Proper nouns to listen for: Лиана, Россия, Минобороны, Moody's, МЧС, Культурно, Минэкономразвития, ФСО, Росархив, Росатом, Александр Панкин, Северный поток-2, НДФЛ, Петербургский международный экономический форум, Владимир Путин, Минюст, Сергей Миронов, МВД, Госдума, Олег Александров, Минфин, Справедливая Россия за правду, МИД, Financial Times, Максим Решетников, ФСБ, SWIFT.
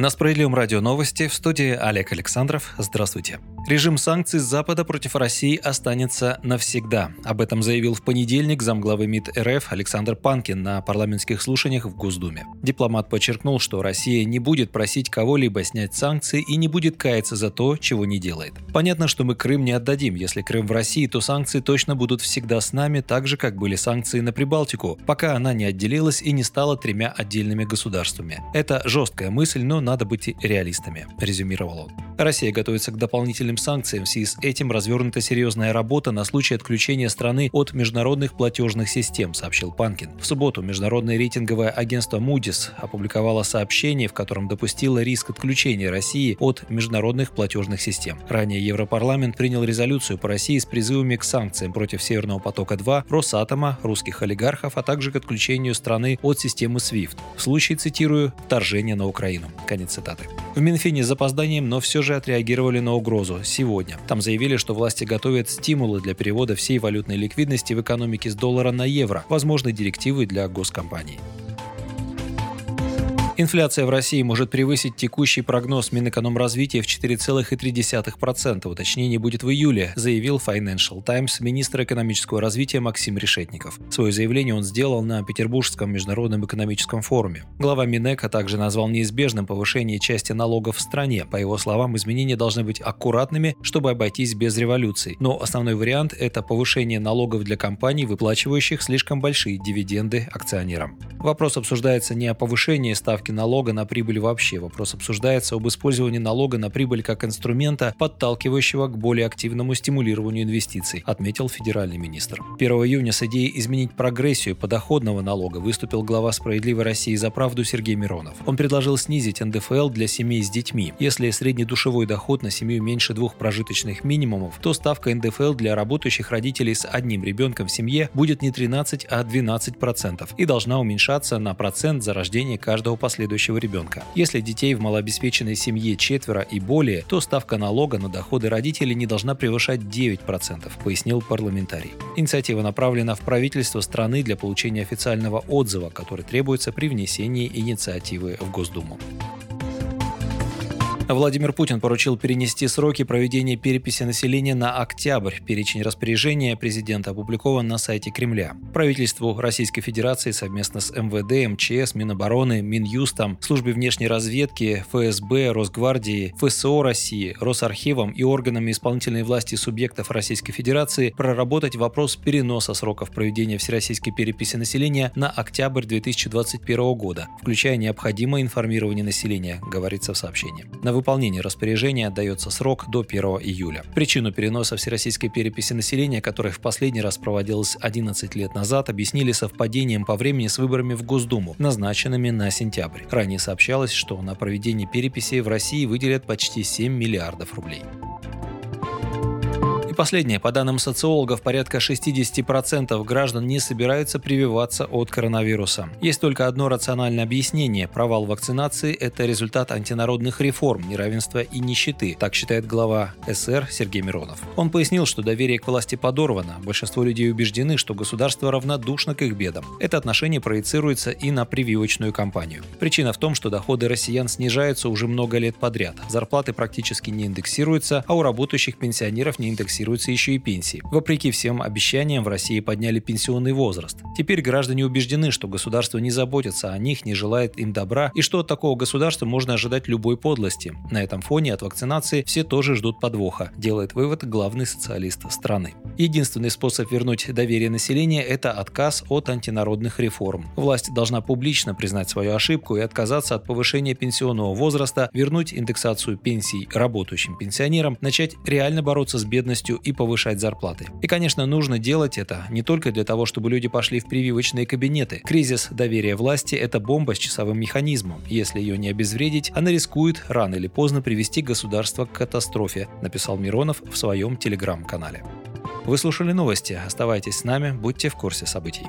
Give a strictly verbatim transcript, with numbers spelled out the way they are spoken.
На Справедливом радио новости, в студии Олег Александров. Здравствуйте. Режим санкций Запада против России останется навсегда. Об этом заявил в понедельник замглавы МИД эр эф Александр Панкин на парламентских слушаниях в Госдуме. Дипломат подчеркнул, что Россия не будет просить кого-либо снять санкции и не будет каяться за то, чего не делает. Понятно, что мы Крым не отдадим. Если Крым в России, то санкции точно будут всегда с нами, так же, как были санкции на Прибалтику, пока она не отделилась и не стала тремя отдельными государствами. Это жесткая мысль, но надо быть реалистами, резюмировал он. Россия готовится к дополнительным санкциям. В связи с этим развернута серьезная работа на случай отключения страны от международных платежных систем, сообщил Панкин. В субботу международное рейтинговое агентство Moody's опубликовало сообщение, в котором допустило риск отключения России от международных платежных систем. Ранее Европарламент принял резолюцию по России с призывами к санкциям против Северного потока-два, Росатома, русских олигархов, а также к отключению страны от системы свифт в случае, цитирую, «вторжения на Украину». Конец цитаты. В Минфине с запозданием, но все же отреагировали на угрозу сегодня. Там заявили, что власти готовят стимулы для перевода всей валютной ликвидности в экономике с доллара на евро, возможны директивы для госкомпаний. Инфляция в России может превысить текущий прогноз Минэкономразвития в четыре целых три десятых процента. Уточнение будет в июле, заявил Financial Times министр экономического развития Максим Решетников. Свое заявление он сделал на Петербургском международном экономическом форуме. Глава Минэка также назвал неизбежным повышение части налогов в стране. По его словам, изменения должны быть аккуратными, чтобы обойтись без революций. Но основной вариант – это повышение налогов для компаний, выплачивающих слишком большие дивиденды акционерам. Вопрос обсуждается не о повышении ставки налога на прибыль вообще. Вопрос обсуждается об использовании налога на прибыль как инструмента, подталкивающего к более активному стимулированию инвестиций, отметил федеральный министр. первого июня с идеей изменить прогрессию подоходного налога выступил глава «Справедливой России за правду» Сергей Миронов. Он предложил снизить эн дэ эф эл для семей с детьми. Если среднедушевой доход на семью меньше двух прожиточных минимумов, то ставка эн дэ эф эл для работающих родителей с одним ребенком в семье будет не тринадцать, а двенадцать процентов и должна уменьшаться на процент за рождение каждого последующего следующего ребенка. Если детей в малообеспеченной семье четверо и более, то ставка налога на доходы родителей не должна превышать девять процентов, пояснил парламентарий. Инициатива направлена в правительство страны для получения официального отзыва, который требуется при внесении инициативы в Госдуму. Владимир Путин поручил перенести сроки проведения переписи населения на октябрь. Перечень распоряжения президента опубликован на сайте Кремля. Правительству Российской Федерации совместно с эм вэ дэ, эм че эс, Минобороны, Минюстом, Службой внешней разведки, эф эс бэ, Росгвардии, эф эс о России, Росархивом и органами исполнительной власти субъектов Российской Федерации проработать вопрос переноса сроков проведения всероссийской переписи населения на октябрь две тысячи двадцать первого года, включая необходимое информирование населения, говорится в сообщении. Выполнение распоряжения отдается срок до первого июля. Причину переноса всероссийской переписи населения, которая в последний раз проводилась одиннадцать лет назад, объяснили совпадением по времени с выборами в Госдуму, назначенными на сентябрь. Ранее сообщалось, что на проведение переписи в России выделят почти семь миллиардов рублей. И последнее. По данным социологов, порядка шестьдесят процентов граждан не собираются прививаться от коронавируса. Есть только одно рациональное объяснение. Провал вакцинации – это результат антинародных реформ, неравенства и нищеты, так считает глава эс эр Сергей Миронов. Он пояснил, что доверие к власти подорвано. Большинство людей убеждены, что государство равнодушно к их бедам. Это отношение проецируется и на прививочную кампанию. Причина в том, что доходы россиян снижаются уже много лет подряд. Зарплаты практически не индексируются, а у работающих пенсионеров не индексируются еще и пенсии. Вопреки всем обещаниям, в России подняли пенсионный возраст. Теперь граждане убеждены, что государство не заботится о них, не желает им добра и что от такого государства можно ожидать любой подлости. На этом фоне от вакцинации все тоже ждут подвоха, делает вывод главный социалист страны. Единственный способ вернуть доверие населения – это отказ от антинародных реформ. Власть должна публично признать свою ошибку и отказаться от повышения пенсионного возраста, вернуть индексацию пенсий работающим пенсионерам, начать реально бороться с бедностью и повышать зарплаты. И, конечно, нужно делать это не только для того, чтобы люди пошли в прививочные кабинеты. Кризис доверия власти – это бомба с часовым механизмом. Если ее не обезвредить, она рискует рано или поздно привести государство к катастрофе, написал Миронов в своем телеграм-канале. Вы слушали новости. Оставайтесь с нами, будьте в курсе событий.